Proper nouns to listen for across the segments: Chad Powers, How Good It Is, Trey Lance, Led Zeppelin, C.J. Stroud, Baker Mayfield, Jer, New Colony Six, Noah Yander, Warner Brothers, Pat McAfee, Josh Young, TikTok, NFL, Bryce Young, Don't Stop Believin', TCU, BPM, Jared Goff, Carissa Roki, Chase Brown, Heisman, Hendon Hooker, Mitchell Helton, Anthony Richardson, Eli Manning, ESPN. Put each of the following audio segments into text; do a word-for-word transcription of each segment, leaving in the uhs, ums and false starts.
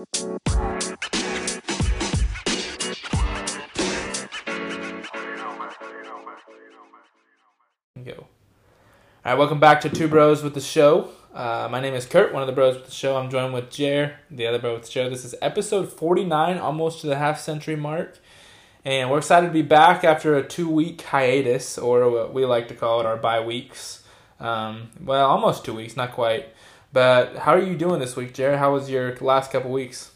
Go. Alright, welcome back to Two Bros with the Show. Uh, my name is Kurt, one of the bros with the show. I'm joined with Jer, the other bro with the show. This is episode forty-nine, almost to the half century mark. And we're excited to be back after a two-week hiatus, or what we like to call it, our bye weeks. Um, well, almost two weeks, not quite. But how are you doing this week, Jared? How was your last couple weeks?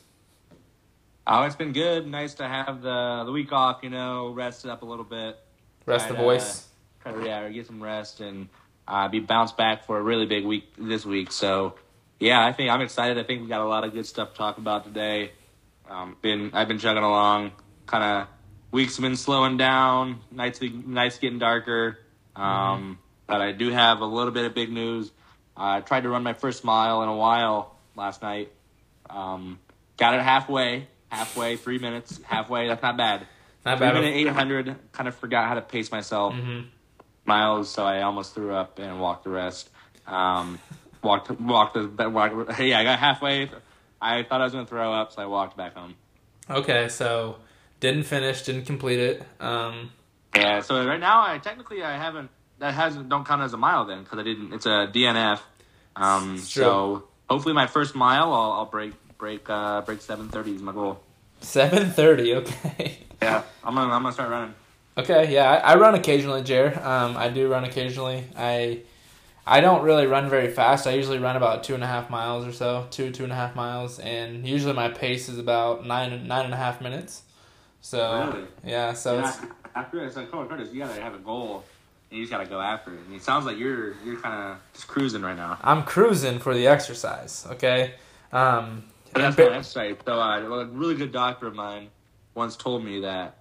Oh, it's been good. Nice to have the the week off, you know, rest it up a little bit. Rest the voice. Uh, try to, yeah, get some rest and uh, be bounced back for a really big week this week. So, yeah, I think I'm excited. I think we got a lot of good stuff to talk about today. Um, been I've been chugging along. Kind of weeks have been slowing down. Nights nights getting darker. Um, mm-hmm. But I do have a little bit of big news. I uh, tried to run my first mile in a while last night. Um, got it halfway, halfway, three minutes, halfway. That's not bad. Not bad. three minute eight hundred, kind of forgot how to pace myself. Mm-hmm. Miles, so I almost threw up and walked the rest. Um, walked, walked the, walked, yeah, I got halfway. I thought I was going to throw up, so I walked back home. Okay, so didn't finish, didn't complete it. Um, yeah, so right now, I technically, I haven't. That hasn't don't count as a mile then, because I didn't. It's a D N F. Um, so hopefully my first mile, I'll, I'll break break uh, break seven thirty is my goal. Seven thirty, okay. Yeah, I'm gonna I'm gonna start running. Okay, yeah, I, I run occasionally, Jer. Um, I do run occasionally. I I don't really run very fast. I usually run about two and a half miles or so, two two and a half miles, and usually my pace is about nine nine and a half minutes. So really? yeah, so yeah, it's, after it's like oh, you gotta have a goal. You just gotta go after it. I mean, it sounds like you're you're kind of just cruising right now. I'm cruising for the exercise, okay? Um, that's my exercise. So uh, a really good doctor of mine once told me that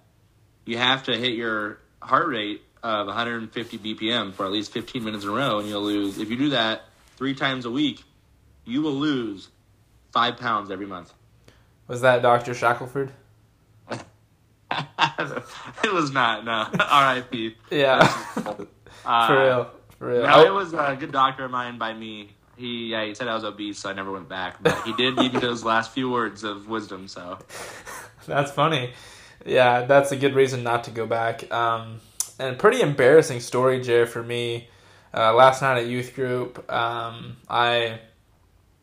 you have to hit your heart rate of one hundred fifty B P M for at least fifteen minutes in a row, and you'll lose. If you do that three times a week, you will lose five pounds every month. Was that Doctor Shackelford? It was not, no. R I P Yeah. uh, for real. For real. No, it was a good doctor of mine by me. He, yeah, he said I was obese, so I never went back. But he did give me those last few words of wisdom, so. That's funny. Yeah, that's a good reason not to go back. Um, and a pretty embarrassing story, Jer, for me. Uh, last night at youth group, um, I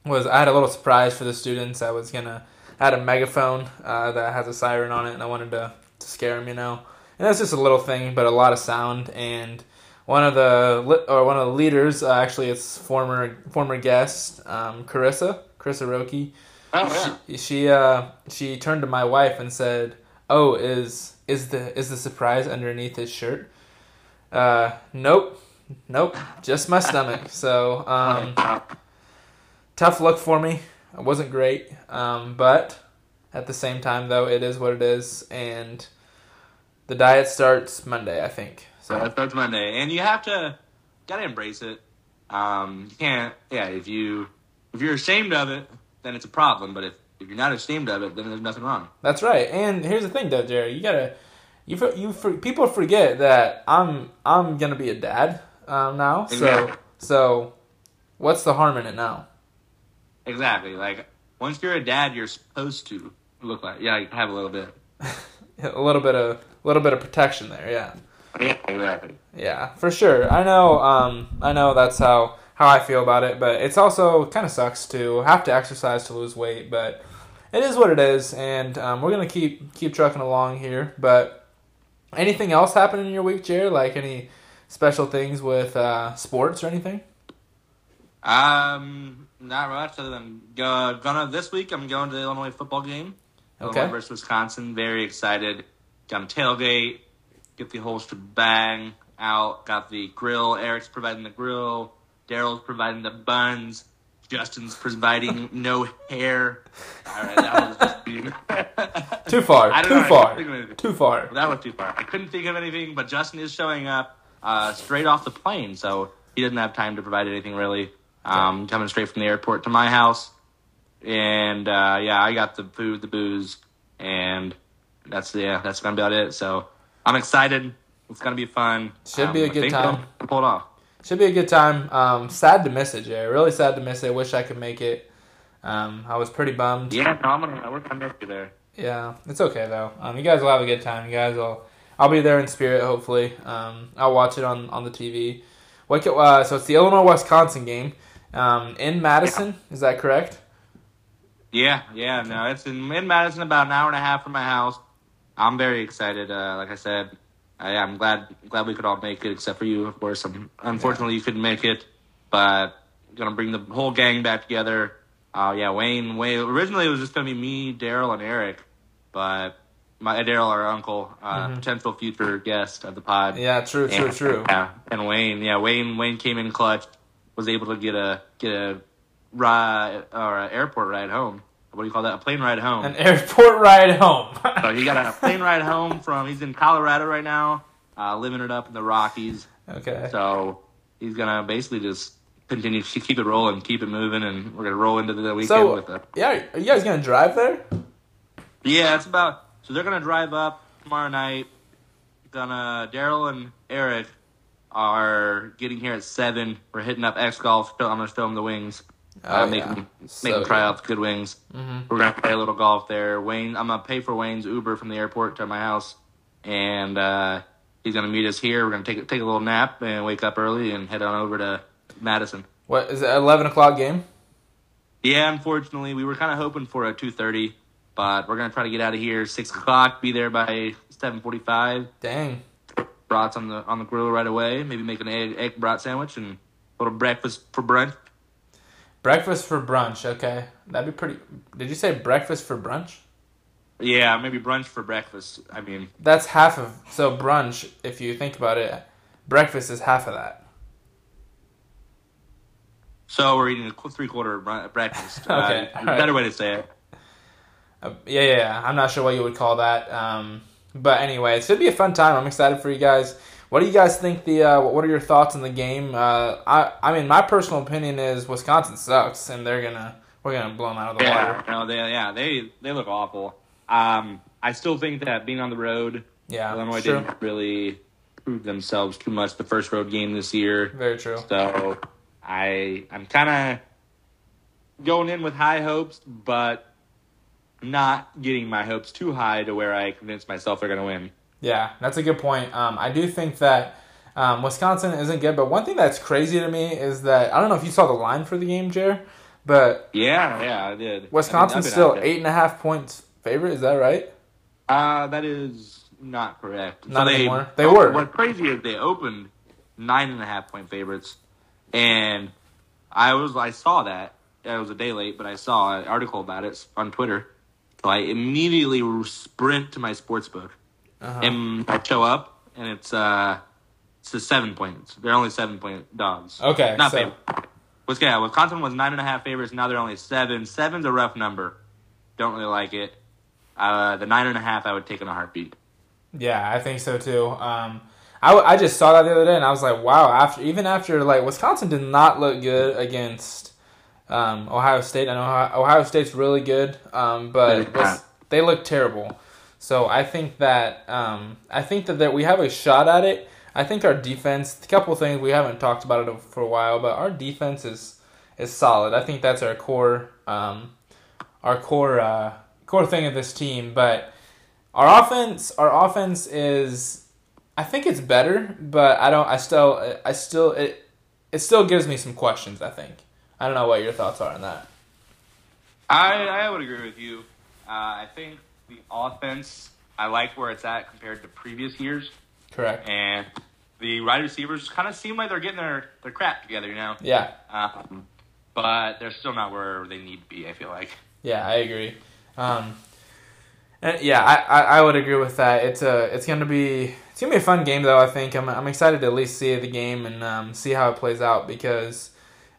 was I had a little surprise for the students. I was gonna I had a megaphone uh, that has a siren on it, and I wanted to to scare him, you know, and that's just a little thing, but a lot of sound. And one of the or one of the leaders, uh, actually, it's former former guest, um, Carissa Carissa Roki. Oh yeah. She she, uh, she turned to my wife and said, "Oh, is is the is the surprise underneath his shirt?" Uh, nope, nope, just my stomach. So um, tough look for me. It wasn't great, um, but. At the same time, though, it is what it is, and the diet starts Monday, I think. So it starts Monday, and you have to gotta embrace it. Um, you can't, yeah. If you if you're ashamed of it, then it's a problem. But if, if you're not ashamed of it, then there's nothing wrong. That's right. And here's the thing, though, Jerry, you gotta you you people forget that I'm I'm gonna be a dad um, now. Exactly. So so what's the harm in it now? Exactly. Like once you're a dad, you're supposed to. Look like yeah, you have a little bit, a little bit of a little bit of protection there, yeah. Yeah, exactly. Yeah, for sure. I know. Um, I know that's how, how I feel about it, but it's also kind of sucks to have to exercise to lose weight, but it is what it is, and um, we're gonna keep keep trucking along here. But anything else happening in your week, Jared? Like any special things with uh, sports or anything? Um, not much other than go, gonna this week. I'm going to the Illinois football game. Okay. Illinois versus Wisconsin. Very excited. Got to tailgate. Get the whole shebang out. Got the grill. Eric's providing the grill. Daryl's providing the buns. Justin's providing no hair. All right, that was just being... too far. I don't too know, far. I too far. That was too far. I couldn't think of anything, but Justin is showing up uh, straight off the plane, so he doesn't have time to provide anything really. Um, coming straight from the airport to my house. And, uh, yeah, I got the food, the booze, and that's, yeah, that's going to be about it. So I'm excited. It's going to be fun. Should um, be a good time. Hold on. Should be a good time. Um, sad to miss it, Jerry. Really sad to miss it. Wish I could make it. Um, I was pretty bummed. Yeah, no, I'm gonna work on next there. Yeah, it's okay though. Um, you guys will have a good time. You guys will. I'll be there in spirit, hopefully. Um, I'll watch it on, on the T V. What? Uh, so it's the Illinois-Wisconsin game um, in Madison. Yeah. Is that correct? Yeah, yeah. No, it's in, in Madison, about an hour and a half from my house. I'm very excited. Uh, like I said, I, I'm glad glad we could all make it, except for you, of course. I'm, unfortunately, yeah. you couldn't make it, but I'm gonna bring the whole gang back together. Uh, yeah, Wayne. Wayne. Originally, it was just gonna be me, Daryl, and Eric, but my Daryl, our uncle, uh, mm-hmm. potential future guest of the pod. Yeah, true, and, true, true. Yeah, and Wayne. Yeah, Wayne. Wayne came in clutch. Was able to get a get a ride or an airport ride home. What do you call that? A plane ride home. An airport ride home. So he got a plane ride home from. He's in Colorado right now, uh, living it up in the Rockies. Okay. So he's gonna basically just continue to keep it rolling, keep it moving, and we're gonna roll into the weekend so, with it. Yeah, are you guys gonna drive there? Yeah, it's about. So they're gonna drive up tomorrow night. Gonna Daryl and Eric are getting here at seven. We're hitting up X Golf. I'm gonna show them the wings. Oh, uh, make yeah. them, so make them try out the good wings. Mm-hmm. We're gonna play a little golf there. Wayne, I'm gonna pay for Wayne's Uber from the airport to my house, and uh, he's gonna meet us here. We're gonna take take a little nap and wake up early and head on over to Madison. What is it? Eleven o'clock game? Yeah, unfortunately, we were kind of hoping for a two thirty, but we're gonna try to get out of here six o'clock. Be there by seven forty five. Dang. Brats on the on the grill right away. Maybe make an egg egg brat sandwich and a little breakfast for brunch. Breakfast for brunch, okay. That'd be pretty... Did you say breakfast for brunch? Yeah, maybe brunch for breakfast. I mean... That's half of... So brunch, if you think about it, breakfast is half of that. So we're eating a three-quarter breakfast. okay, uh, right. Better way to say it. Uh, yeah, yeah, yeah. I'm not sure what you would call that. Um, but anyway, it's going to be a fun time. I'm excited for you guys. What do you guys think? The uh, what are your thoughts on the game? Uh, I I mean, my personal opinion is Wisconsin sucks, and they're gonna we're gonna blow them out of the yeah, water. No, they, yeah, they they look awful. Um, I still think that being on the road, yeah, Illinois sure. didn't really prove themselves too much the first road game this year. Very true. So I I'm kind of going in with high hopes, but not getting my hopes too high to where I convince myself they're gonna win. Yeah, that's a good point. Um, I do think that um, Wisconsin isn't good, but one thing that's crazy to me is that, I don't know if you saw the line for the game, Jer, but... Yeah, yeah, I did. Wisconsin's I mean, still eight and a half points favorite, is that right? Uh, that is not correct. Not so anymore. They, they were. What's crazy is they opened nine and a half point favorites, and I was I saw that. It was a day late, but I saw an article about it on Twitter. So I immediately sprint to my sports book. Uh-huh. And I show up, and it's uh, it's a seven points. They're only seven point dogs. Okay, not so. What's yeah? Wisconsin was nine and a half favorites. Now they're only seven. Seven's a rough number. Don't really like it. Uh, the nine and a half, I would take in a heartbeat. Yeah, I think so too. Um, I, I just saw that the other day, and I was like, wow. After even after like Wisconsin did not look good against um, Ohio State. I know Ohio State's really good, um, but was, they look terrible. So I think that um, I think that, that we have a shot at it. I think our defense, a couple things, we haven't talked about it for a while, but our defense is is solid. I think that's our core um, our core uh, core thing of this team. But our offense, our offense is, I think it's better, but I don't. I still, I still, it it still gives me some questions. I think. I don't know what your thoughts are on that. I I would agree with you. Uh, I think. The offense, I like where it's at compared to previous years. Correct. And the wide receivers kind of seem like they're getting their, their crap together, you know? Yeah. Um, but they're still not where they need to be, I feel like. Yeah, I agree. Um, and yeah, I, I, I would agree with that. It's a it's gonna be it's gonna be a fun game though. I think I'm I'm excited to at least see the game and um, see how it plays out because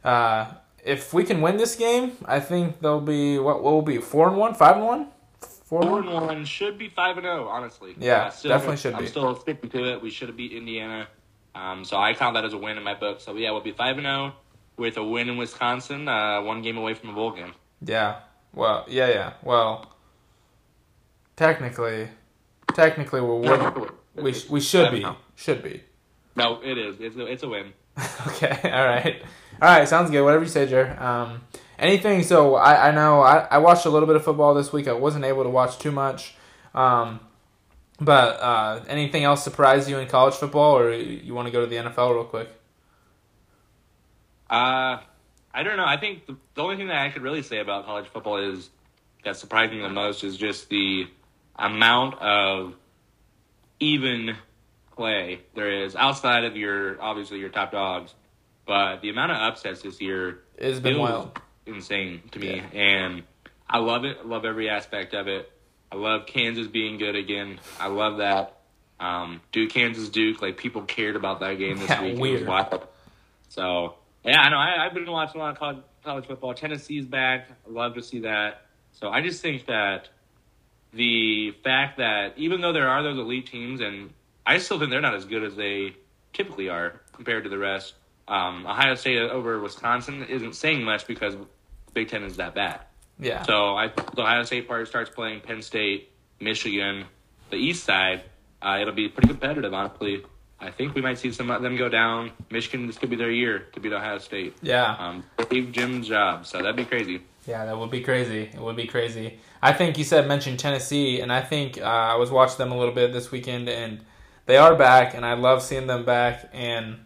uh, if we can win this game, I think they'll be what will be four and one, five and one. Four and one should be five and zero, honestly. Yeah, uh, still, definitely should I'm be. I'm still sticking to it. We should have beat Indiana, um, so I count that as a win in my book. So yeah, we'll be five and zero with a win in Wisconsin, uh, one game away from a bowl game. Yeah. Well. Yeah. Yeah. Well. Technically, technically, we're win- we we should be should be. No, it is. It's a, it's a win. Okay. All right. All right. Sounds good. Whatever you say, Jer. Um. anything. So I, I know I, I watched a little bit of football this week. I wasn't able to watch too much. Um, but uh, anything else surprise you in college football, or you want to go to the N F L real quick? Uh, I don't know. I think the, the only thing that I could really say about college football is that surprised me the most is just the amount of even play there is outside of your, obviously, your top dogs. But the amount of upsets this year has been wild, insane to me. Yeah. And I love it. I love every aspect of it. I love Kansas being good again. I love that. Um, Duke, Kansas, Duke, like, people cared about that game this yeah, week. Weird. It was wild. So, yeah, I know. I, I've been watching a lot of college, college football. Tennessee's back. I love to see that. So I just think that the fact that even though there are those elite teams, and I still think they're not as good as they typically are compared to the rest, um, Ohio State over Wisconsin isn't saying much because the Big Ten is that bad. Yeah. So I, the Ohio State part starts playing Penn State, Michigan, the East side. Uh, it'll be pretty competitive, honestly. I think we might see some of them go down. Michigan, this could be their year to beat Ohio State. Yeah. Um, leave Jim's job, so that'd be crazy. Yeah, that would be crazy. It would be crazy. I think you said mentioned Tennessee, and I think uh, I was watching them a little bit this weekend, and they are back, and I love seeing them back. And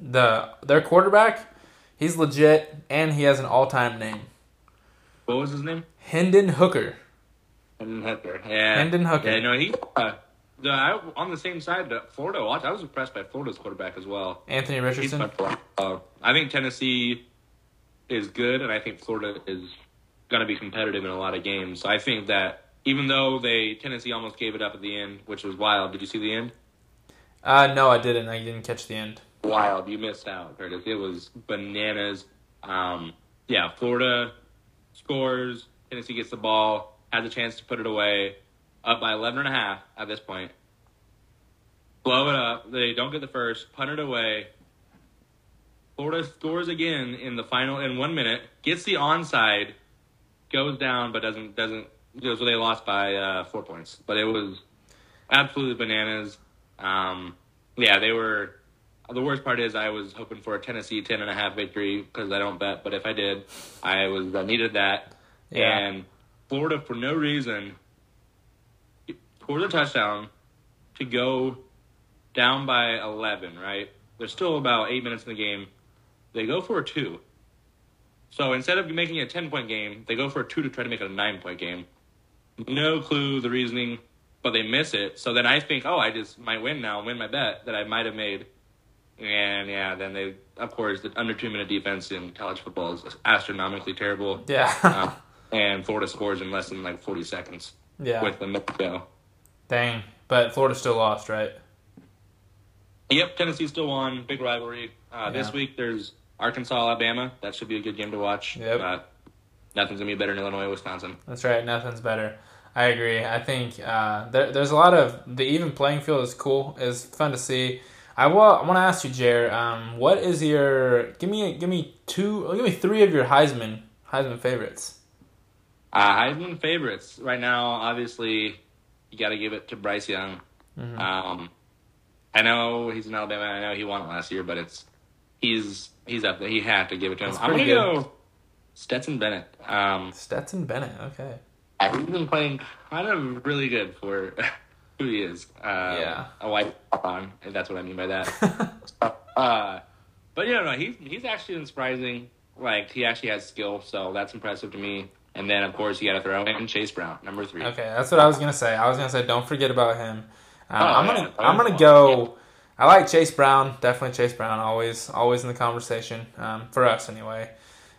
the their quarterback, he's legit, and he has an all-time name. What was his name? Hendon Hooker. Hendon Hooker, yeah. Hendon Hooker. Yeah, no, he uh, the, I, on the same side, Florida, I was impressed by Florida's quarterback as well. Anthony Richardson. He's, uh, I think Tennessee is good, and I think Florida is going to be competitive in a lot of games. So I think that even though they Tennessee almost gave it up at the end, which was wild. Did you see the end? Uh, no, I didn't. I didn't catch the end. Wild. You missed out, Curtis. It was bananas. Um, yeah, Florida scores. Tennessee gets the ball, has a chance to put it away, up by eleven and a half at this point. Blow it up. They don't get the first. Punt it away. Florida scores again in the final in one minute, gets the onside, goes down, but doesn't doesn't. So they lost by uh, four points, but it was absolutely bananas. Um, yeah, they were. The worst part is I was hoping for a Tennessee ten and a half victory because I don't bet, but if I did, I was I needed that. Yeah. And Florida, for no reason, scored a touchdown to go down by eleven. Right, there's still about eight minutes in the game. They go for a two. So instead of making it a ten-point game, they go for a two to try to make it a nine-point game. No clue the reasoning, but they miss it. So then I think, oh, I just might win now, win my bet that I might have made. And, yeah, then they, of course, the under two-minute defense in college football is astronomically terrible. Yeah. uh, and Florida scores in less than, like, forty seconds. Yeah. With the minute to go. Dang. But Florida still lost, right? Yep, Tennessee still won. Big rivalry. Uh, yeah. This week there's Arkansas, Alabama. That should be a good game to watch. Yep. Uh, nothing's going to be better than Illinois, Wisconsin. That's right. Nothing's better. I agree. I think uh, there, there's a lot of – the even playing field is cool. It's fun to see. I, wa- I want to ask you, Jer, um, what is your – give me give me two – give me three of your Heisman Heisman favorites. Uh, Heisman favorites. Right now, obviously, you got to give it to Bryce Young. Mm-hmm. Um, I know he's in Alabama. I know he won it last year, but it's – he's – He's up there. He had to give it to him. I'm going to go Stetson Bennett. Um, Stetson Bennett, okay. He's been playing kind of really good for who he is. Uh, yeah. A white on, if that's what I mean by that. uh, but, you know, no, he's, he's actually been surprising. Like, he actually has skill, so that's impressive to me. And then, of course, you got to throw in Chase Brown, number three. Okay, that's what I was going to say. I was going to say, don't forget about him. Uh, oh, I'm going to I'm gonna go... Yeah. I like Chase Brown, definitely Chase Brown, always always in the conversation, um, for us anyway.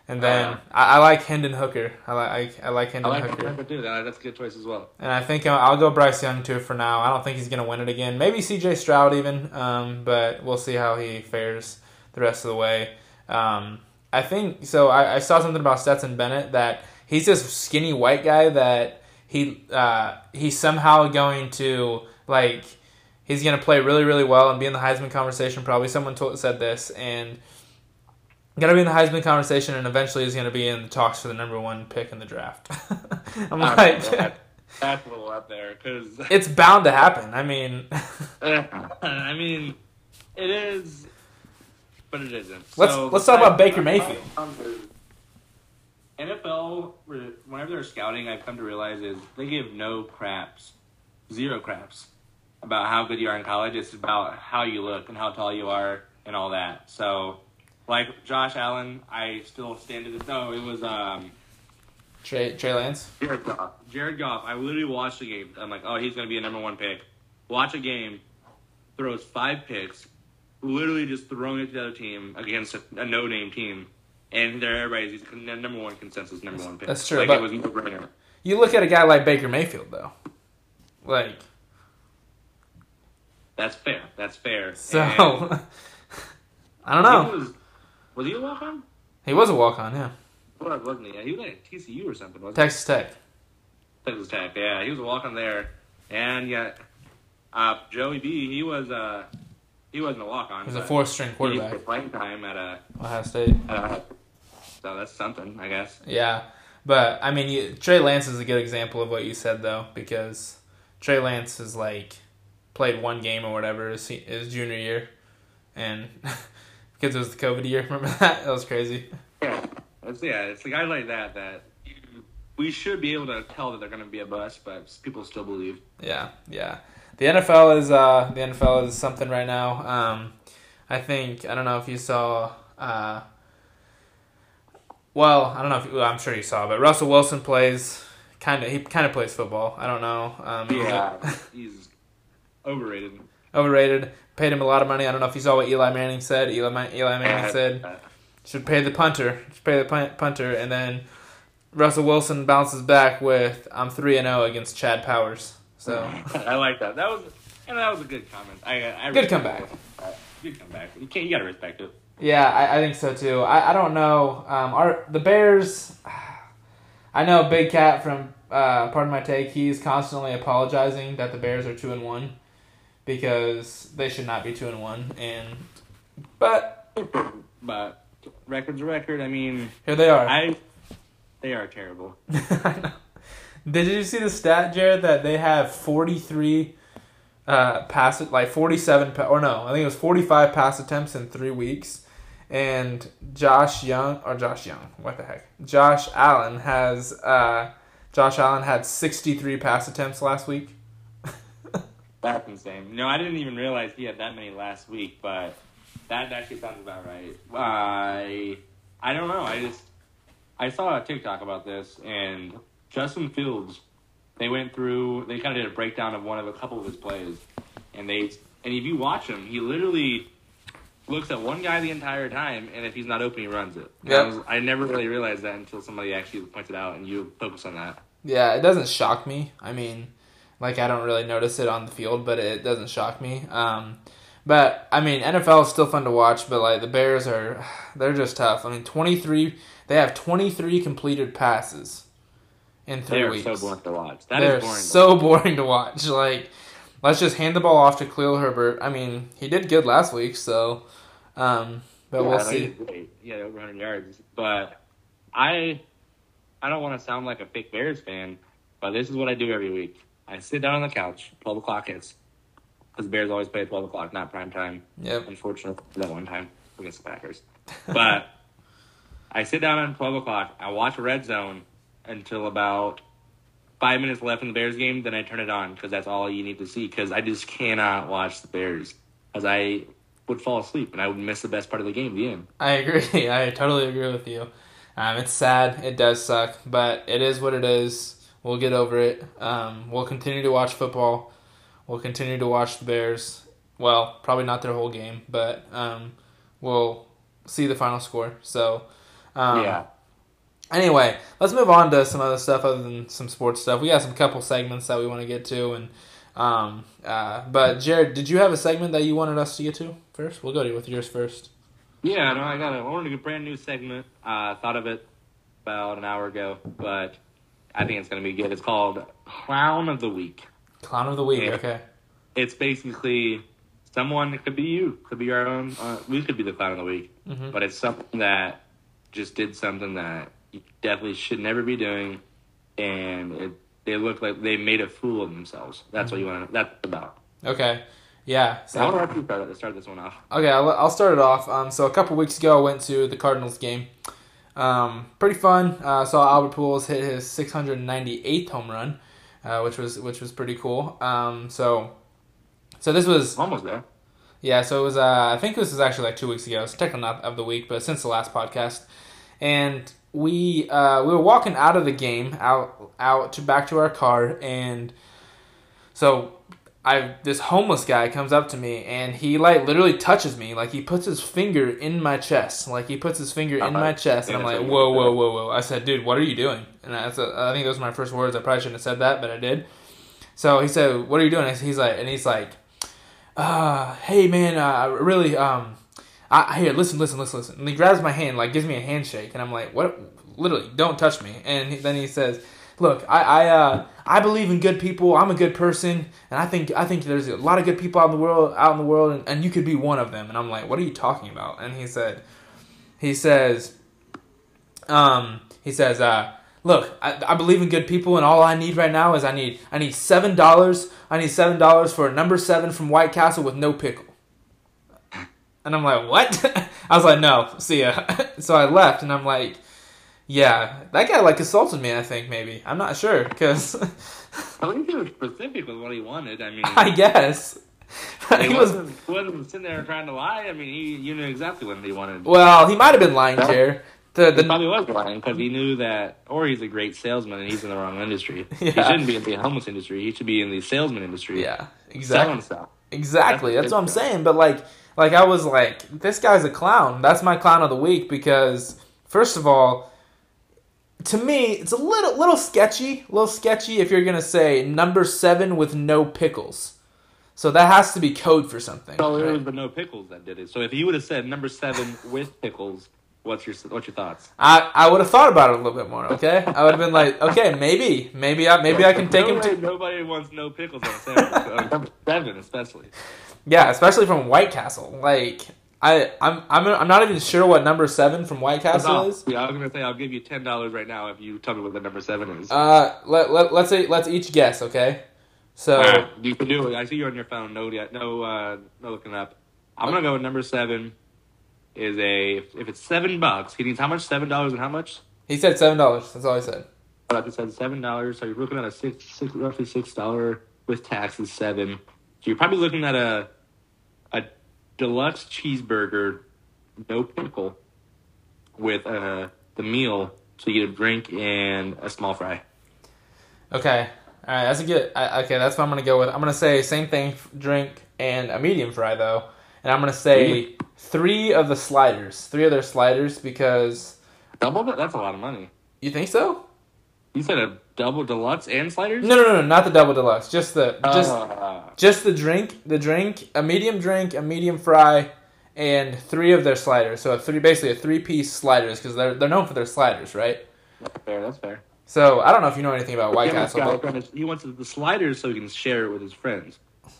And then uh, I, I like Hendon Hooker. I like I like Hendon I like Hooker. Hooker too. That's a good choice as well. And I think I'll, I'll go Bryce Young too for now. I don't think he's going to win it again. Maybe C J. Stroud even, um, but we'll see how he fares the rest of the way. Um, I think so. I, I saw something about Stetson Bennett that he's this skinny white guy that he uh, he's somehow going to like. He's going to play really, really well and be in the Heisman conversation. Probably someone told, said this. And going to be in the Heisman conversation and eventually is going to be in the talks for the number one pick in the draft. I'm I like... That, that's a little up there. Cause it's bound to happen. I mean... I mean, it is, but it isn't. Let's, so let's talk about Baker Mayfield. N F L, whenever they're scouting, I've come to realize is they give no craps, zero craps, about how good you are in college. It's about how you look and how tall you are and all that. So, like Josh Allen, I still stand to this. No, it was um, Trey, Trey Lance? Jared Goff. Jared Goff. I literally watched the game. I'm like, oh, he's going to be a number one pick. Watch a game, throws five picks, literally just throwing it to the other team against a, a no-name team. And there, everybody's number one consensus, number one pick. That's true. Like, but it was no-brainer. You look at a guy like Baker Mayfield, though. Like, that's fair. That's fair. So, and, I don't know. He was, was he a walk-on? He was a walk-on, yeah. Well, wasn't he? Yeah, he was like at T C U or something, wasn't Texas he? Texas Tech. Texas Tech, yeah. He was a walk-on there. And, yeah, uh, Joey B, he was... Uh, He wasn't a walk-on. He was a fourth-string quarterback. He was playing time at a, Ohio State. At a, so that's something, I guess. Yeah. But, I mean, you, Trey Lance is a good example of what you said, though, because Trey Lance is, like, played one game or whatever his, his junior year. And because it was the COVID year, remember that? That was crazy. Yeah. It's, yeah, it's a guy like that that you, we should be able to tell that they're going to be a bust, but people still believe. Yeah, yeah. The N F L is uh the N F L is something right now. Um, I think I don't know if you saw. Uh, well, I don't know if you, well, I'm sure you saw, but Russell Wilson plays kind of he kind of plays football. I don't know. Um, yeah, he's, he's overrated. Overrated. Paid him a lot of money. I don't know if you saw what Eli Manning said. Eli Eli Manning said should pay the punter. Should pay the punter, and then Russell Wilson bounces back with I'm three and zero against Chad Powers. So I like that. That was and that was a good comment. I, I good comeback. That. Good comeback. You can't. You gotta respect it. Yeah, I, I think so too. I, I don't know. Um, are the Bears? I know Big Cat from uh, Pardon My Take. He's constantly apologizing that the Bears are two and one because they should not be two and one. And but but record's a record. I mean, here they are. I they are terrible. I know. Did you see the stat, Jared, that they have forty-three uh, pass, like forty-seven, or no, I think it was forty-five pass attempts in three weeks, and Josh Young, or Josh Young, what the heck, Josh Allen has, uh, Josh Allen had sixty-three pass attempts last week. That's insane. No, I didn't even realize he had that many last week, but that actually sounds about right. I, I don't know, I just, I saw a TikTok about this, and... Justin Fields, they went through, they kind of did a breakdown of one of a couple of his plays. And they, and if you watch him, he literally looks at one guy the entire time, and if he's not open, he runs it. Yep. I, was, I never really realized that until somebody actually points it out, and you focus on that. Yeah, it doesn't shock me. I mean, like, I don't really notice it on the field, but it doesn't shock me. Um, but, I mean, N F L is still fun to watch, but, like, the Bears are, they're just tough. I mean, twenty-three, they have twenty-three completed passes. In three They're weeks. They're so boring to watch. That They're is boring. so watch. boring to watch. Like, let's just hand the ball off to Khalil Herbert. I mean, he did good last week, so, um, but yeah, we'll see. Yeah, over one hundred yards. But I, I don't want to sound like a fake Bears fan, but this is what I do every week. I sit down on the couch. Twelve o'clock hits, because Bears always play at twelve o'clock, not prime time. Yep. Unfortunately, that one time against the Packers. But I sit down at twelve o'clock. I watch Red Zone. Until about five minutes left in the Bears game, then I turn it on because that's all you need to see. Because I just cannot watch the Bears, because I would fall asleep and I would miss the best part of the game. The end. I agree. I totally agree with you. Um, it's sad. It does suck, but it is what it is. We'll get over it. Um, we'll continue to watch football. We'll continue to watch the Bears. Well, probably not their whole game, but um, we'll see the final score. So um, yeah. Anyway, let's move on to some other stuff other than some sports stuff. We got some couple segments that we want to get to, and um, uh, but Jared, did you have a segment that you wanted us to get to first? We'll go to you with yours first. Yeah, no, I got a, I wanted a brand new segment. I uh, thought of it about an hour ago, but I think it's going to be good. It's called Clown of the Week. Clown of the Week, yeah. Okay. It's basically someone, it could be you, could be our own, uh, we could be the Clown of the Week, mm-hmm. But it's something that just did something that you definitely should never be doing, and it, they look like they made a fool of themselves. That's mm-hmm. what you want to. That's about. Okay, yeah. So I want to start, start this one off. Okay, I'll, I'll start it off. Um, so a couple weeks ago, I went to the Cardinals game. Um, pretty fun. Uh, saw Albert Pujols hit his six hundred ninety-eighth home run, uh, which was which was pretty cool. Um, so, so this was almost there. Yeah, so it was. Uh, I think this was actually like two weeks ago. It's technically not of the week, but since the last podcast, and we uh, we were walking out of the game, out out to back to our car, and so I this homeless guy comes up to me, and he like literally touches me, like he puts his finger in my chest, like he puts his finger uh-huh. in my chest, and I'm like, whoa, whoa, whoa, whoa! I said, dude, what are you doing? And I, said, I think those were my first words. I probably shouldn't have said that, but I did. So he said, what are you doing? And he's like, and he's like. Uh, hey man, uh, really, um, I, here, listen, listen, listen, listen. And he grabs my hand, like, gives me a handshake, and I'm like, what, literally, don't touch me. And he, then he says, look, I, I, uh, I believe in good people, I'm a good person, and I think, I think there's a lot of good people out in the world, out in the world, and, and you could be one of them. And I'm like, what are you talking about? And he said, he says, um, he says, uh, look, I, I believe in good people, and all I need right now is I need I need seven dollars. I need seven dollars for a number seven from White Castle with no pickle. And I'm like, what? I was like, no, see ya. So I left, and I'm like, yeah, that guy like assaulted me. I think maybe I'm not sure because I think he was specific with what he wanted. I mean, I guess. He, he wasn't, was, wasn't sitting there trying to lie. I mean, he you knew exactly what he wanted. Well, he might have been lying, Jared. The, the, he probably was lying because he knew that, or he's a great salesman and he's in the wrong industry. Yeah. He shouldn't be in the homeless industry. He should be in the salesman industry. Yeah, exactly. Selling stuff. Exactly. That's, That's what I'm stuff. saying. But like, like I was like, this guy's a clown. That's my clown of the week because, first of all, to me, it's a little, little sketchy, little sketchy if you're gonna say number seven with no pickles. So that has to be code for something. So right? It was the no pickles that did it. So if you would have said number seven with pickles. What's your what's your thoughts? I, I would have thought about it a little bit more. Okay, I would have been like, okay, maybe maybe I maybe I can take nobody, him. To... Nobody wants no pickles on a sandwich. Number seven, especially. Yeah, especially from White Castle. Like I I'm I'm I'm not even sure what number seven from White Castle is. Yeah, I was gonna say I'll give you ten dollars right now if you tell me what the number seven is. Uh, let let let's say, let's each guess. Okay, so right, you can do it. I see you on your phone. No, no, uh, no looking up. I'm gonna go with number seven. Is a if it's seven bucks, he needs how much? Seven dollars and how much? He said seven dollars. That's all he said. I just said seven dollars. So you're looking at a six, six roughly six dollar with taxes seven. So you're probably looking at a a deluxe cheeseburger, no pickle, with uh the meal. So you get a drink and a small fry. Okay, all right. That's a good. I, okay, that's what I'm gonna go with. I'm gonna say same thing, drink and a medium fry though, and I'm gonna say. Mm-hmm. Three of the sliders. Three of their sliders because... Double? That's a lot of money. You think so? You said a double deluxe and sliders? No, no, no, not the double deluxe. Just the just, uh. just the drink, the drink, a medium drink, a medium fry, and three of their sliders. So a three, basically a three-piece sliders because they're they're known for their sliders, right? That's fair, that's fair. So I don't know if you know anything about White Castle. Guy, but... He wants the sliders so he can share it with his friends.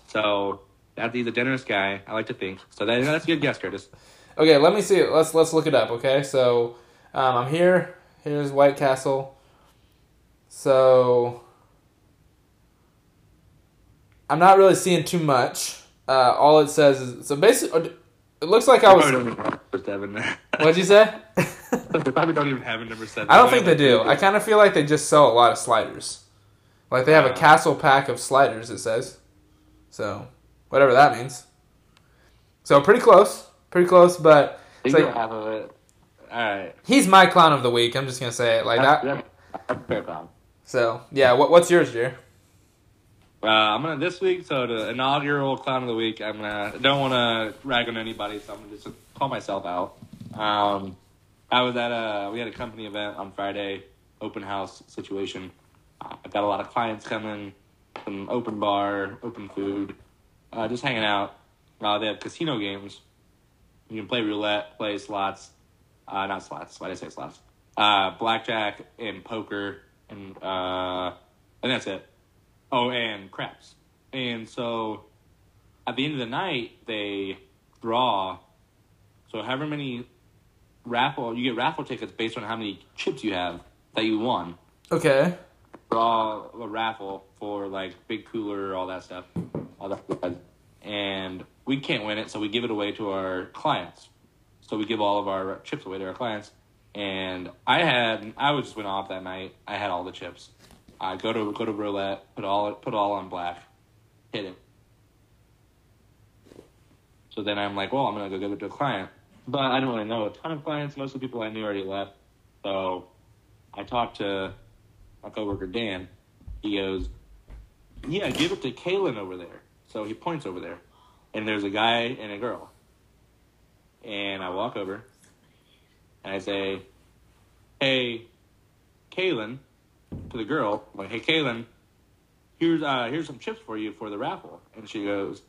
So... That he's a generous guy, I like to think. So that, that's a good guess, Curtis. Okay, let me see. Let's let's look it up. Okay, so um, I'm here. Here's White Castle. So I'm not really seeing too much. Uh, all it says is so. Basically, it looks like I was. What'd you say? They probably don't even have a number seven. I don't think they do. I kind of feel like they just sell a lot of sliders. Like they have a castle pack of sliders. It says so. Whatever that means. So pretty close. Pretty close, but... It's like, half of it. All right. He's my clown of the week. I'm just going to say it like that's, that. That's a fair clown. So, yeah. What, what's yours, Jer? Uh, I'm going to... This week, so the inaugural clown of the week, I'm going to... don't want to rag on anybody, so I'm going to just call myself out. Um, I was at a... We had a company event on Friday. Open house situation. I've got a lot of clients coming. Some open bar, open food. Uh, just hanging out. Uh, they have casino games. You can play roulette, play slots. Uh, not slots. Why did I say slots? Uh, blackjack and poker. And, uh, and that's it. Oh, and craps. And so at the end of the night, they draw. So however many raffle... You get raffle tickets based on how many chips you have that you won. Okay. Draw a raffle for, like, big cooler, all that stuff. All that, and we can't win it, so we give it away to our clients. So we give all of our chips away to our clients, And I had I was just went off that night. I had all the chips. I go to go to roulette, put all put all on black, hit it. So then I'm like, well, I'm gonna go give it to a client, but I don't really know a ton of clients. Most of the people I knew already left. So I talked to my coworker Dan. He goes, yeah, give it to Kalen over there. So he points over there, and there's a guy and a girl. And I walk over, and I say, hey, Kalen, to the girl. I'm like, hey, Kalen, here's uh, here's some chips for you for the raffle. And she goes,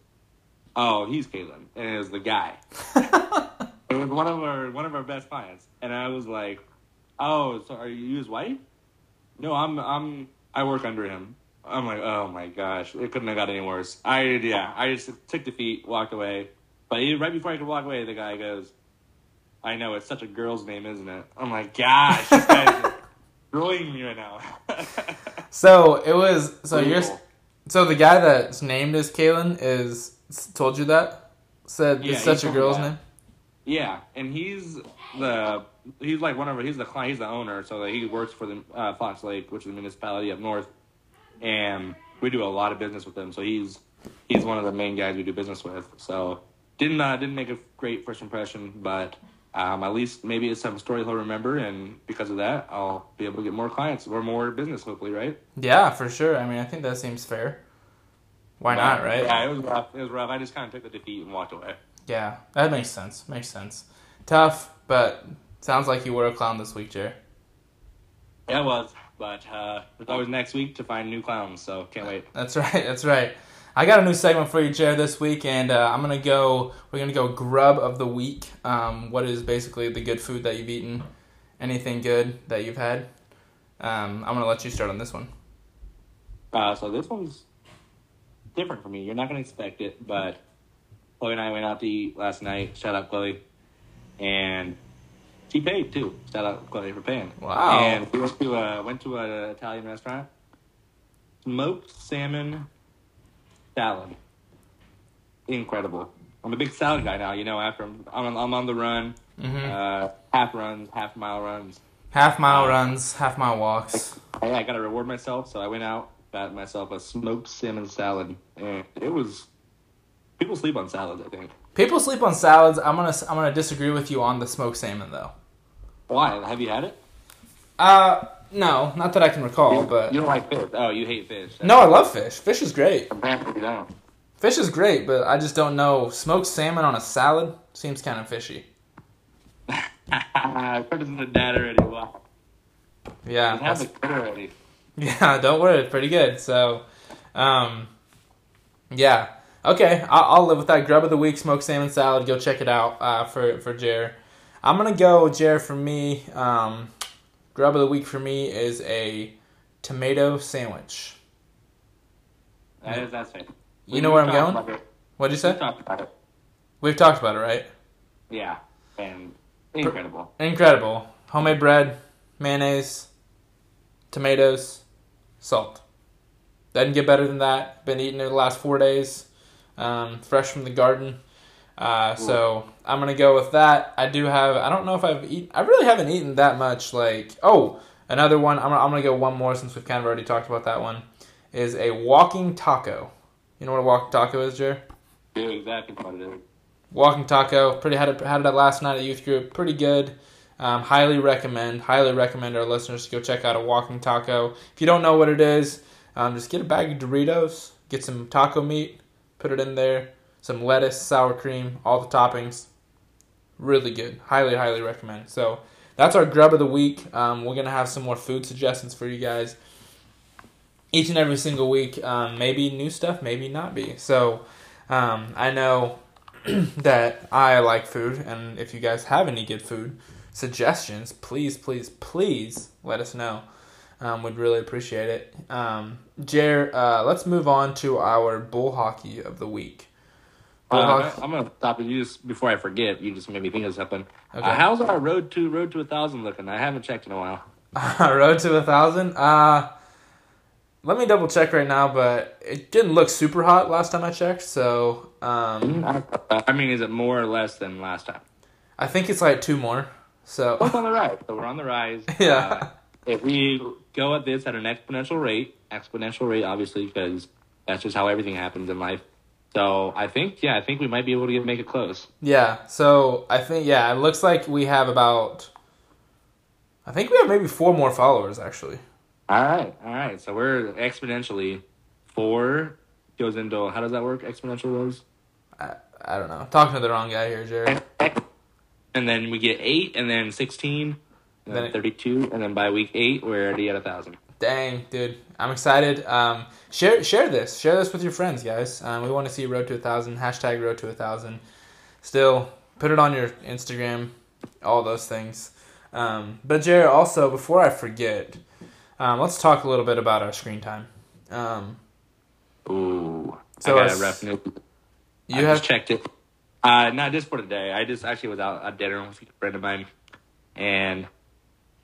oh, he's Kalen, and it was the guy. It was one of our one of our best clients, and I was like, oh, so are you his wife? No, I'm I'm I work under him. I'm like, oh my gosh, it couldn't have got any worse. I yeah, I just took defeat, walked away. But right before I could walk away, the guy goes, I know, it's such a girl's name, isn't it? I'm like, gosh, this guy's ruining me right now. So it was so cool. You're so the guy that's named as Kalen is told you that? Said yeah, it's such a girl's name? Yeah, and he's the he's like one of he's the client he's the owner, so he works for the uh, Fox Lake, which is a municipality up north. And we do a lot of business with him, so he's he's one of the main guys we do business with. So didn't uh, didn't make a great first impression, but um, at least maybe it's some story he'll remember, and because of that, I'll be able to get more clients or more business, hopefully, right? Yeah, for sure. I mean, I think that seems fair. Why well, not, right? Yeah, it was rough. It was rough. I just kind of took the defeat and walked away. Yeah, that makes sense. Makes sense. Tough, but sounds like you were a clown this week, Jer. Yeah, I was. But uh, it's always next week to find new clowns, so can't wait. That's right, that's right. I got a new segment for you, Jared, this week, and uh, I'm gonna go. We're gonna go grub of the week. Um, what is basically the good food that you've eaten? Anything good that you've had? Um, I'm gonna let you start on this one. Uh, so this one's different for me. You're not gonna expect it, but Chloe and I went out to eat last night. Shout out Chloe, and she paid, too. Shout out Chloe for paying. Wow. And we went to a, went to an Italian restaurant. Smoked salmon salad. Incredible. I'm a big salad guy now, you know, after I'm, I'm, I'm on the run. Mm-hmm. Uh, half runs, half mile runs. Half mile uh, runs, half mile walks. I, I got to reward myself, so I went out, got myself a smoked salmon salad. And it was... People sleep on salads, I think. People sleep on salads. I'm gonna I'm gonna disagree with you on the smoked salmon though. Why? Have you had it? Uh, no, not that I can recall. You, but you don't like fish. Oh, you hate fish. That's no, I love fish. Fish is great. Apparently, you don't. Fish is great, but I just don't know. Smoked salmon on a salad seems kind of fishy. I've heard of that already. Wow. Yeah. I've had it already. Yeah, don't worry. It's pretty good. So, um, yeah. Okay, I'll, I'll live with that. Grub of the week, smoked salmon salad. Go check it out uh, for, for Jer. I'm going to go, Jer, for me. Um, grub of the week for me is a tomato sandwich. That is, that's right. You we know where I'm going? What'd you say? We've talked about it. We've talked about it, right? Yeah, and incredible. Incredible. Homemade bread, mayonnaise, tomatoes, salt. Doesn't get better than that. Been eating it the last four days. Um, fresh from the garden. Uh, so I'm going to go with that. I do have, I don't know if I've eaten, I really haven't eaten that much. Like, oh, another one. I'm, I'm going to go one more since we've kind of already talked about that one is a walking taco. You know what a walking taco is, Jer? Yeah, exactly what it is. Walking taco. Pretty had it, had it last night at youth group. Pretty good. Um, highly recommend, highly recommend our listeners to go check out a walking taco. If you don't know what it is, um, just get a bag of Doritos, get some taco meat. Put it in there, some lettuce, sour cream, all the toppings. Really good. Highly, highly recommend. So that's our grub of the week. Um, we're going to have some more food suggestions for you guys each and every single week. Um, maybe new stuff, maybe not be. So um, I know that I like food, and if you guys have any good food suggestions, please, please, please let us know. Um, would really appreciate it. Um, Jer, uh, let's move on to our bull hockey of the week. Bull uh, I'm going to stop you just before I forget. You just made me think of something. Okay. Uh, how's our road to road to a thousand looking? I haven't checked in a while. Road to a thousand? Uh, let me double check right now, but it didn't look super hot last time I checked. So, um, I mean, is it more or less than last time? I think it's like two more. So both on the rise. So we're on the rise. Yeah. Uh, if we go at this at an exponential rate, exponential rate, obviously, because that's just how everything happens in life. So I think, yeah, I think we might be able to get, make it close. Yeah. So I think, yeah, it looks like we have about, I think we have maybe four more followers, actually. All right. All right. So we're exponentially four goes into, how does that work? Exponential goes? I, I don't know. Talking to the wrong guy here, Jared. And then we get eight, and then sixteen, and then, then thirty-two, it, and then by week eight, we're already at one thousand. Dang, dude. I'm excited. Um, share share this. Share this with your friends, guys. Um, we want to see Road to one thousand. Hashtag Road to one thousand. Still, put it on your Instagram, all those things. Um, but, Jared, also, before I forget, um, let's talk a little bit about our screen time. Um, Ooh. So I got a ref new. You I have just checked it. Uh, not just for today. I just actually was out at dinner with a friend of mine, and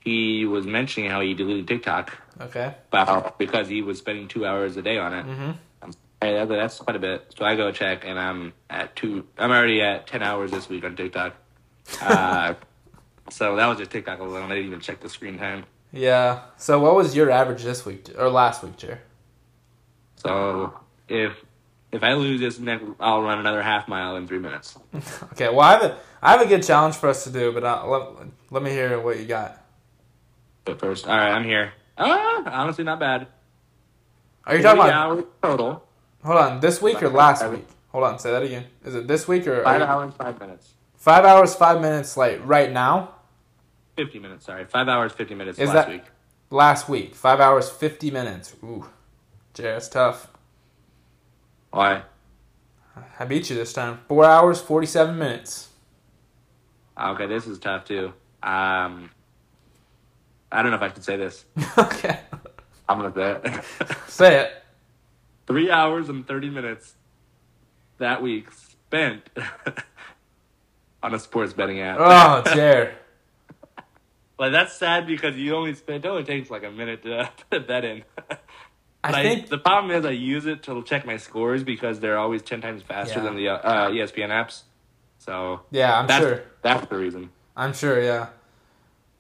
he was mentioning how he deleted TikTok. Okay. About, because he was spending two hours a day on it. Mm-hmm. Um, I, that's quite a bit. So I go check, and I'm at two. I'm already at ten hours this week on TikTok. Uh, so that was just TikTok alone. I didn't even check the screen time. Yeah. So what was your average this week or last week, Jer? So if. If I lose this, I'll run another half mile in three minutes. Okay, well, I have a, I have a good challenge for us to do, but I'll, let, let me hear what you got. But first, all right, I'm here. Ah, honestly, not bad. Are you talking about hours total? Hold on, this week five or last week? Hold on, say that again. Is it this week or five you, hours, five minutes? Five hours, five minutes. Like right now? Fifty minutes. Sorry, five hours, fifty minutes. Is last that, week? Last week, five hours, fifty minutes. Ooh, Jared, that's tough. Why? I beat you this time. Four hours, forty-seven minutes. Okay, this is tough too. Um, I don't know if I should say this. Okay. I'm gonna say it. Say it. Three hours and thirty minutes that week spent on a sports betting app. Oh, Jared. Like that's sad because you only spent. It only takes like a minute to put a bet in. I think I, the problem is I use it to check my scores because they're always ten times faster yeah. than the uh, E S P N apps. So yeah, I'm that's, sure that's the reason. I'm sure, yeah.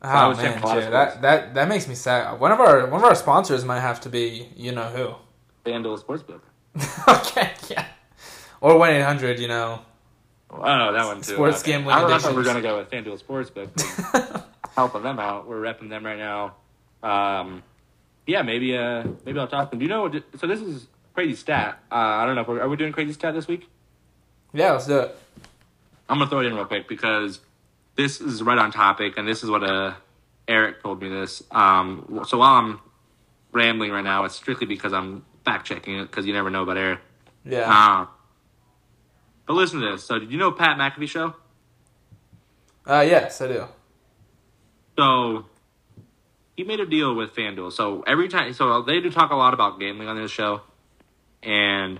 Oh so man, dude, that that that makes me sad. One of our one of our sponsors might have to be you know who. FanDuel Sportsbook. Okay, yeah. Or one eight hundred, you know. Oh, that one too. Sports okay. gambling. I don't know if we're gonna go with FanDuel Sportsbook. Helping them out, we're repping them right now. Um. Yeah, maybe uh, maybe I'll talk to them. Do you know what? So this is crazy stat. Uh, I don't know if we're, are we doing crazy stat this week? Yeah, let's do it. I'm gonna throw it in real quick because this is right on topic, and this is what uh, Eric told me this. Um, so while I'm rambling right now, it's strictly because I'm fact checking it because you never know about Eric. Yeah. Uh, but listen to this. So did you know Pat McAfee show? Uh, yes, I do. So. He made a deal with FanDuel. So every time, so they do talk a lot about gambling on this show, and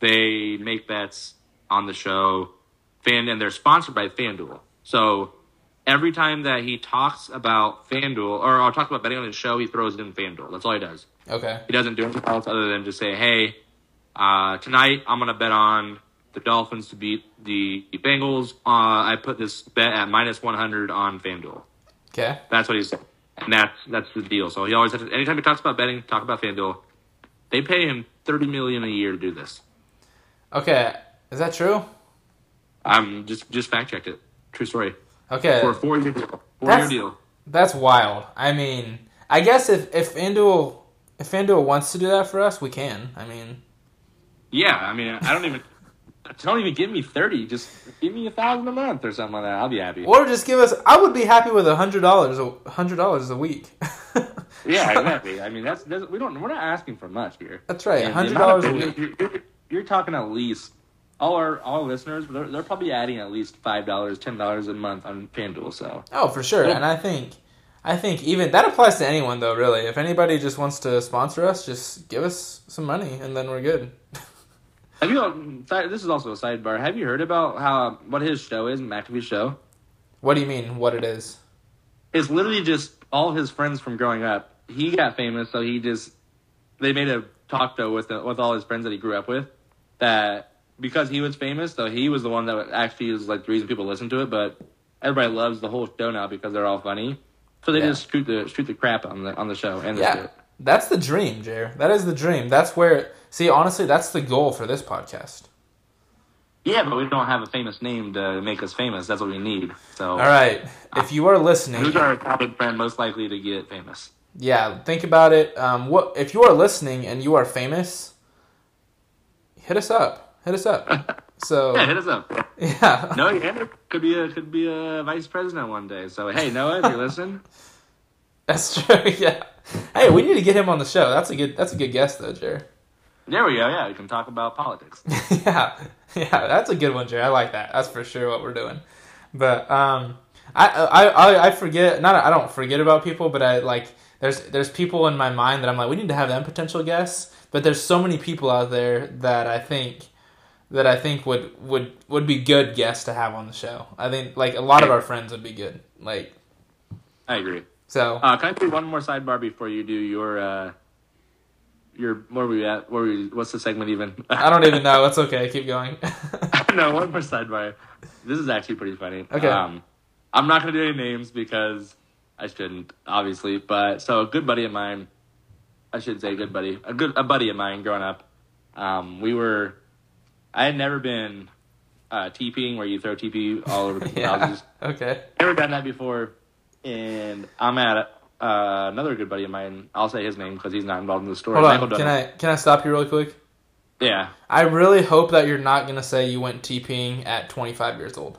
they make bets on the show. Fan and they're sponsored by FanDuel. So every time that he talks about FanDuel or, or talks about betting on his show, he throws in FanDuel. That's all he does. Okay. He doesn't do anything else other than just say, "Hey, uh, tonight I'm gonna bet on the Dolphins to beat the Bengals. Uh, I put this bet at minus one hundred on FanDuel." Okay. That's what he said. And that's, that's the deal. So he always has to, anytime he talks about betting, talk about FanDuel. They pay him thirty million dollars a year to do this. Okay. Is that true? Um, just just fact-checked it. True story. Okay. For a four-year deal. Four-year deal. That's wild. I mean, I guess if, if, FanDuel, if FanDuel wants to do that for us, we can. I mean. Yeah. I mean, I don't even... Don't even give me thirty. Just give me a thousand a month or something like that. I'll be happy. Or just give us. I would be happy with a hundred dollars. A hundred dollars a week. Yeah, exactly. I mean, that's, that's we don't. We're not asking for much here. That's right. A hundred dollars a week. You're, you're, you're talking at least all our all listeners. They're, they're probably adding at least five dollars, ten dollars a month on FanDuel. So. Oh, for sure. Yeah. And I think, I think even that applies to anyone though. Really, if anybody just wants to sponsor us, just give us some money and then we're good. Have you? This is also a sidebar. Have you heard about how what his show is, McAfee's show? What do you mean? What it is? It's literally just all his friends from growing up. He got famous, so he just they made a talk show with the, with all his friends that he grew up with. That because he was famous, though he was the one that actually is like the reason people listened to it. But everybody loves the whole show now because they're all funny. So they yeah. just shoot the shoot the crap on the on the show. And yeah, the that's the dream, Jer. That is the dream. That's where. See, honestly, that's the goal for this podcast. Yeah, but we don't have a famous name to make us famous. That's what we need. So, all right, if you are listening, who's our topic friend most likely to get famous? Yeah, think about it. Um, what if you are listening and you are famous? Hit us up. Hit us up. So yeah, hit us up. Yeah. Noah Yander could be a could be a vice president one day. So hey, Noah, if you listen, that's true. Yeah. Hey, we need to get him on the show. That's a good. That's a good guess, though, Jer. There we go. Yeah, we can talk about politics. yeah, yeah, that's a good one, Jerry. I like that. That's for sure what we're doing. But um, I, I, I forget. Not I don't forget about people, but I like there's there's people in my mind that I'm like we need to have them potential guests. But there's so many people out there that I think that I think would would, would be good guests to have on the show. I think like a lot of our friends would be good. Like, I agree. So uh, can I do one more sidebar before you do your? Uh... Your where were we at? Where were we, what's the segment even? I don't even know. It's okay. Keep going. No, one more sidebar. This is actually pretty funny. Okay. Um, I'm not going to do any names because I shouldn't, obviously. But so a good buddy of mine, I should say good buddy, a good a buddy of mine growing up, um, we were, I had never been uh, TPing where you throw T P all over the yeah. houses. Okay. Never done that before. And I'm at a, Uh, another good buddy of mine. I'll say his name because he's not involved in the story. Hold on. Michael can I can I stop you really quick? Yeah. I really hope that you're not gonna say you went TPing at twenty-five years old.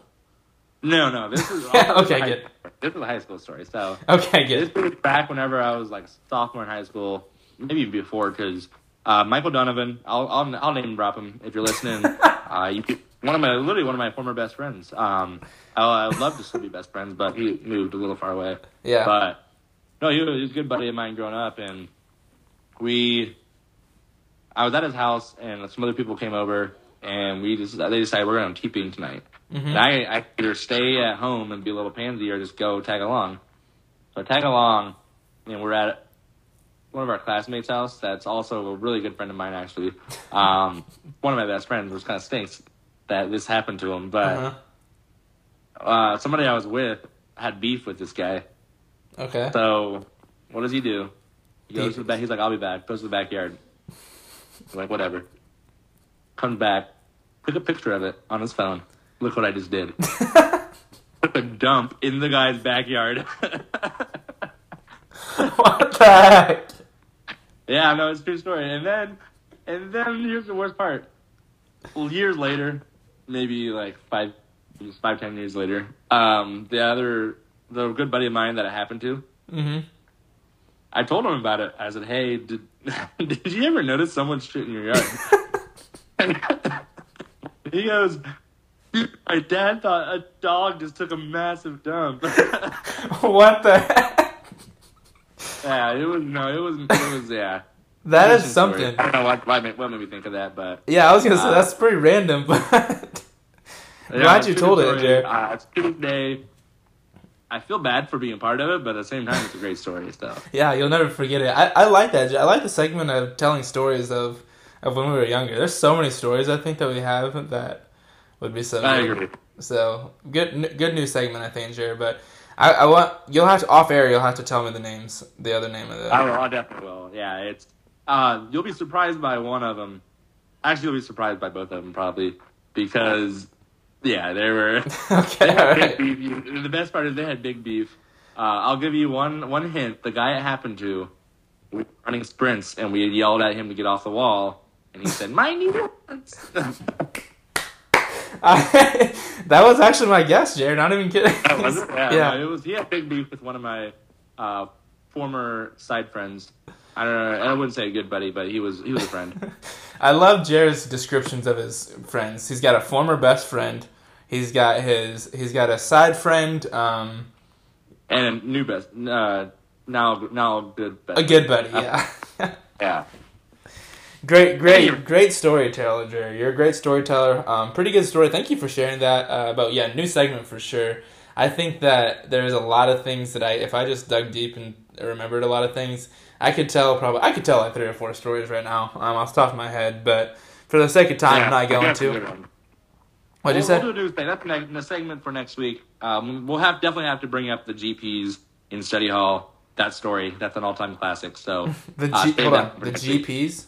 No, no. This is yeah, okay. High, good. This is a high school story. So okay, good. This was back whenever I was like sophomore in high school, maybe before, because uh, Michael Donovan. I'll, I'll I'll name drop him if you're listening. uh, you could, one of my literally one of my former best friends. Um, I, I would love to still be best friends, but he moved a little far away. Yeah, but. No, he was a good buddy of mine growing up, and we, I was at his house, and some other people came over, and we just, they decided we're going to TPing tonight. Mm-hmm. And I, I either stay at home and be a little pansy or just go tag along. So I tag along, and we're at one of our classmates' house that's also a really good friend of mine, actually. Um, one of my best friends, which kind of stinks that this happened to him, but uh-huh. uh, somebody I was with had beef with this guy. Okay. So, what does he do? He goes to the back. He's like, "I'll be back." Goes to the backyard. I'm like, whatever. Comes back. Took a picture of it on his phone. Look what I just did. Took a dump in the guy's backyard. What the heck? Yeah, no, it's a true story. And then, and then here's the worst part. Well, years later, maybe like five, five, ten years later, um, the other. The good buddy of mine that it happened to, mm-hmm. I told him about it. I said, "Hey, did did you ever notice someone shit in your yard?" And he goes, "My dad thought a dog just took a massive dump." What the heck? Yeah, it was no, it was it was yeah. That is something. Story. I don't know what, what, made, what made me think of that, but yeah, I was gonna uh, say that's pretty random. But yeah, glad you told story, it, Jared. Uh, it's Tuesday. I feel bad for being part of it, but at the same time, it's a great story. So yeah, you'll never forget it. I, I like that. I like the segment of telling stories of, of when we were younger. There's so many stories I think that we have that would be so. I agree. So good, good new segment I think, Jared. But I, I want you'll have to off air. You'll have to tell me the names, the other name of the. I will. I definitely will. Yeah, it's. Uh, you'll be surprised by one of them. Actually, you'll be surprised by both of them probably because. Yeah, they were. Okay, they had right. big beef. The best part is they had big beef. Uh, I'll give you one one hint. The guy it happened to, we were running sprints, and we yelled at him to get off the wall, and he said, "My knees." I, that was actually my guess, Jared. Not even kidding. That was it? Yeah, yeah. No, it was. He had big beef with one of my uh, former side friends. I don't know. I wouldn't say a good buddy, but he was he was a friend. I love Jared's descriptions of his friends. He's got a former best friend. He's got his he's got a side friend. Um, and a new best uh, now now good best. A good buddy, yeah. Yeah. Great, great, great storyteller, Jared. You're a great storyteller. Um, pretty good story. Thank you for sharing that. Uh, about yeah, new segment for sure. I think that there's a lot of things that I if I just dug deep and remembered a lot of things. I could tell probably I could tell like three or four stories right now um, off the top of my head, but for the sake of time, yeah, I'm not going to. What did you we'll, say? We'll do a new thing. That's in a segment for next week. Um, we'll have definitely have to bring up the G Ps in study hall. That story, that's an all-time classic. So the G- uh, hold on. the G Ps. Week.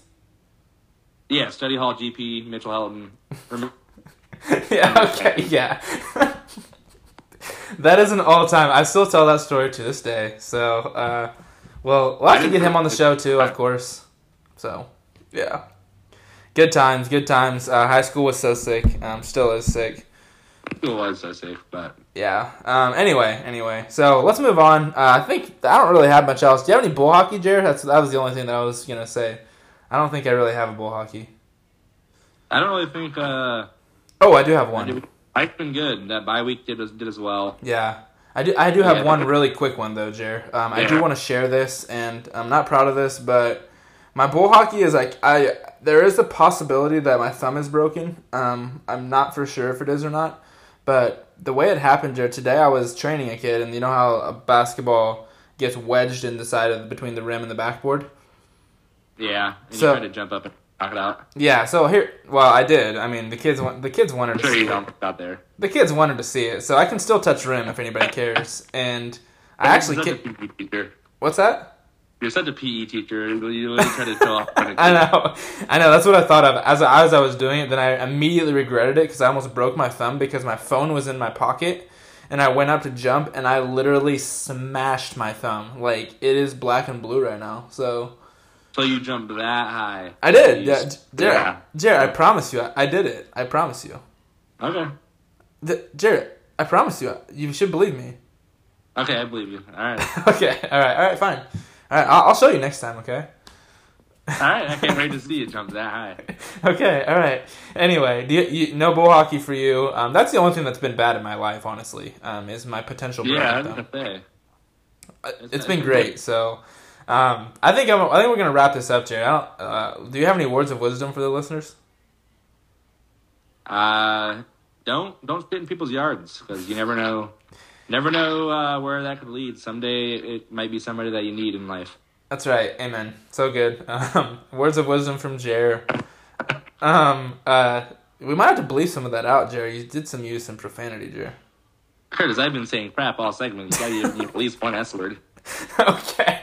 Yeah, study hall G P Mitchell Helton. yeah. Okay. Yeah. That is an all-time. I still tell that story to this day. So, uh, well, we'll have to get him on the show too, of course. So, yeah. Good times, good times. Uh, high school was so sick. Um, still is sick. School was so sick, but... Yeah. Um, anyway, anyway. So, let's move on. Uh, I think... I don't really have much else. Do you have any bowl hockey, Jared? That's, that was the only thing that I was going to say. I don't think I really have a bowl hockey. I don't really think... Uh, oh, I do have one. I've been good. That bye week did, did as well. Yeah. I do I do have yeah. one really quick one, though, Jared. Um, I yeah. do want to share this, and I'm not proud of this, but... My bowl hockey is like I. There is a possibility that my thumb is broken. Um, I'm not for sure if it is or not, but the way it happened, Jared, today I was training a kid, and you know how a basketball gets wedged in the side of between the rim and the backboard. Yeah, and so, you tried to jump up and knock it out. Yeah, so here, well, I did. I mean, the kids want the kids wanted to sure see it out there. The kids wanted to see it, so I can still touch rim if anybody cares. And I that actually kid. What's that? You're such a P E teacher, and you really try to tell off. I know, I know. That's what I thought of as I, as I was doing it. Then I immediately regretted it because I almost broke my thumb because my phone was in my pocket, and I went up to jump, and I literally smashed my thumb. Like it is black and blue right now. So, so you jumped that high? I did. Yeah, Jared, yeah. Jared, I promise you, I, I did it. I promise you. Okay. The, Jared, I promise you, you should believe me. Okay, I believe you. All right. okay. All right. All right. Fine. All right, I'll show you next time, okay? All right, I can't wait to see you jump that high. Okay, all right. Anyway, do you, you, no bowl hockey for you. Um, that's the only thing that's been bad in my life, honestly, um, is my potential break. Yeah, I was gonna say. It's, it's been great. Good. So, um, I think I'm. I think we're gonna wrap this up, Jared. I don't, uh, do you have any words of wisdom for the listeners? Uh, don't don't sit in people's yards because you never know. Never know uh, where that could lead. Someday it might be somebody that you need in life. That's right. Amen. So good. Um, words of wisdom from Jer. Um, uh, we might have to bleep some of that out, Jer. You did some use in profanity, Jer. Curtis, I've been saying crap all segments. You gotta give at least one S word. Okay.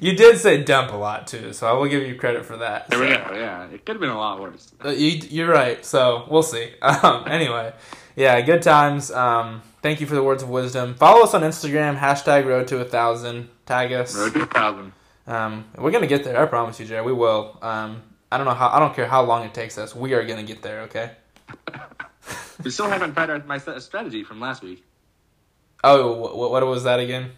You did say dump a lot, too, so I will give you credit for that. There so. we go. Yeah. It could have been a lot worse. Uh, you, you're right. So we'll see. Um, anyway. Yeah, good times. Um, thank you for the words of wisdom. Follow us on Instagram, hashtag Road to a Thousand. Tag us. Road to a Thousand. Um, we're gonna get there. I promise you, Jared. We will. Um, I don't know how. I don't care how long it takes us. We are gonna get there. Okay. We still haven't tried our, my strategy from last week. Oh, what, what was that again?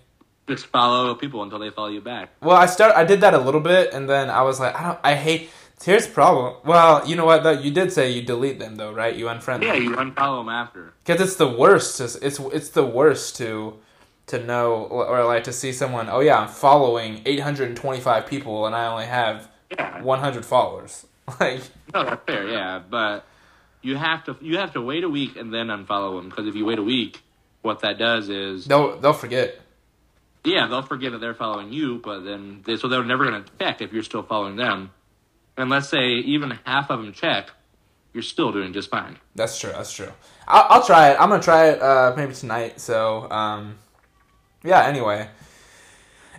Just follow people until they follow you back. Well, I start. I did that a little bit, and then I was like, I don't. I hate. Here's the problem. Well, you know what? Though? You did say you delete them, though, right? You unfriend them. Yeah, you unfollow them after. Because it's the worst. To, it's it's the worst to to know or like to see someone. Oh yeah, I'm following eight hundred twenty-five people, and I only have yeah. one hundred followers. Like no, that's fair. Yeah, but you have to you have to wait a week and then unfollow them because if you wait a week, what that does is they'll they'll forget. Yeah, they'll forget that they're following you, but then they, so they're never gonna check if you're still following them. And let's say even half of them check, you're still doing just fine. That's true. That's true. I'll, I'll try it. I'm going to try it uh, maybe tonight. So, um, yeah, anyway.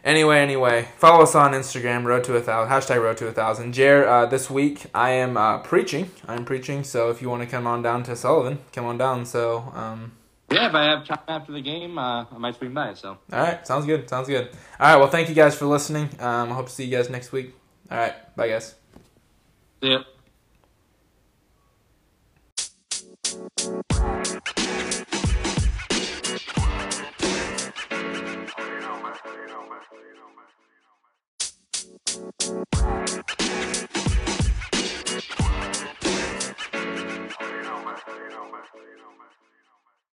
Anyway, anyway. Follow us on Instagram, Road to a Thousand, hashtag Road to a Thousand. Jer, uh, this week I am uh, preaching. I'm preaching. So if you want to come on down to Sullivan, come on down. So, um, yeah, if I have time after the game, uh, I might swing by. So. All right. Sounds good. Sounds good. All right. Well, thank you guys for listening. Um, I hope to see you guys next week. All right. Bye, guys. Yep. Yeah.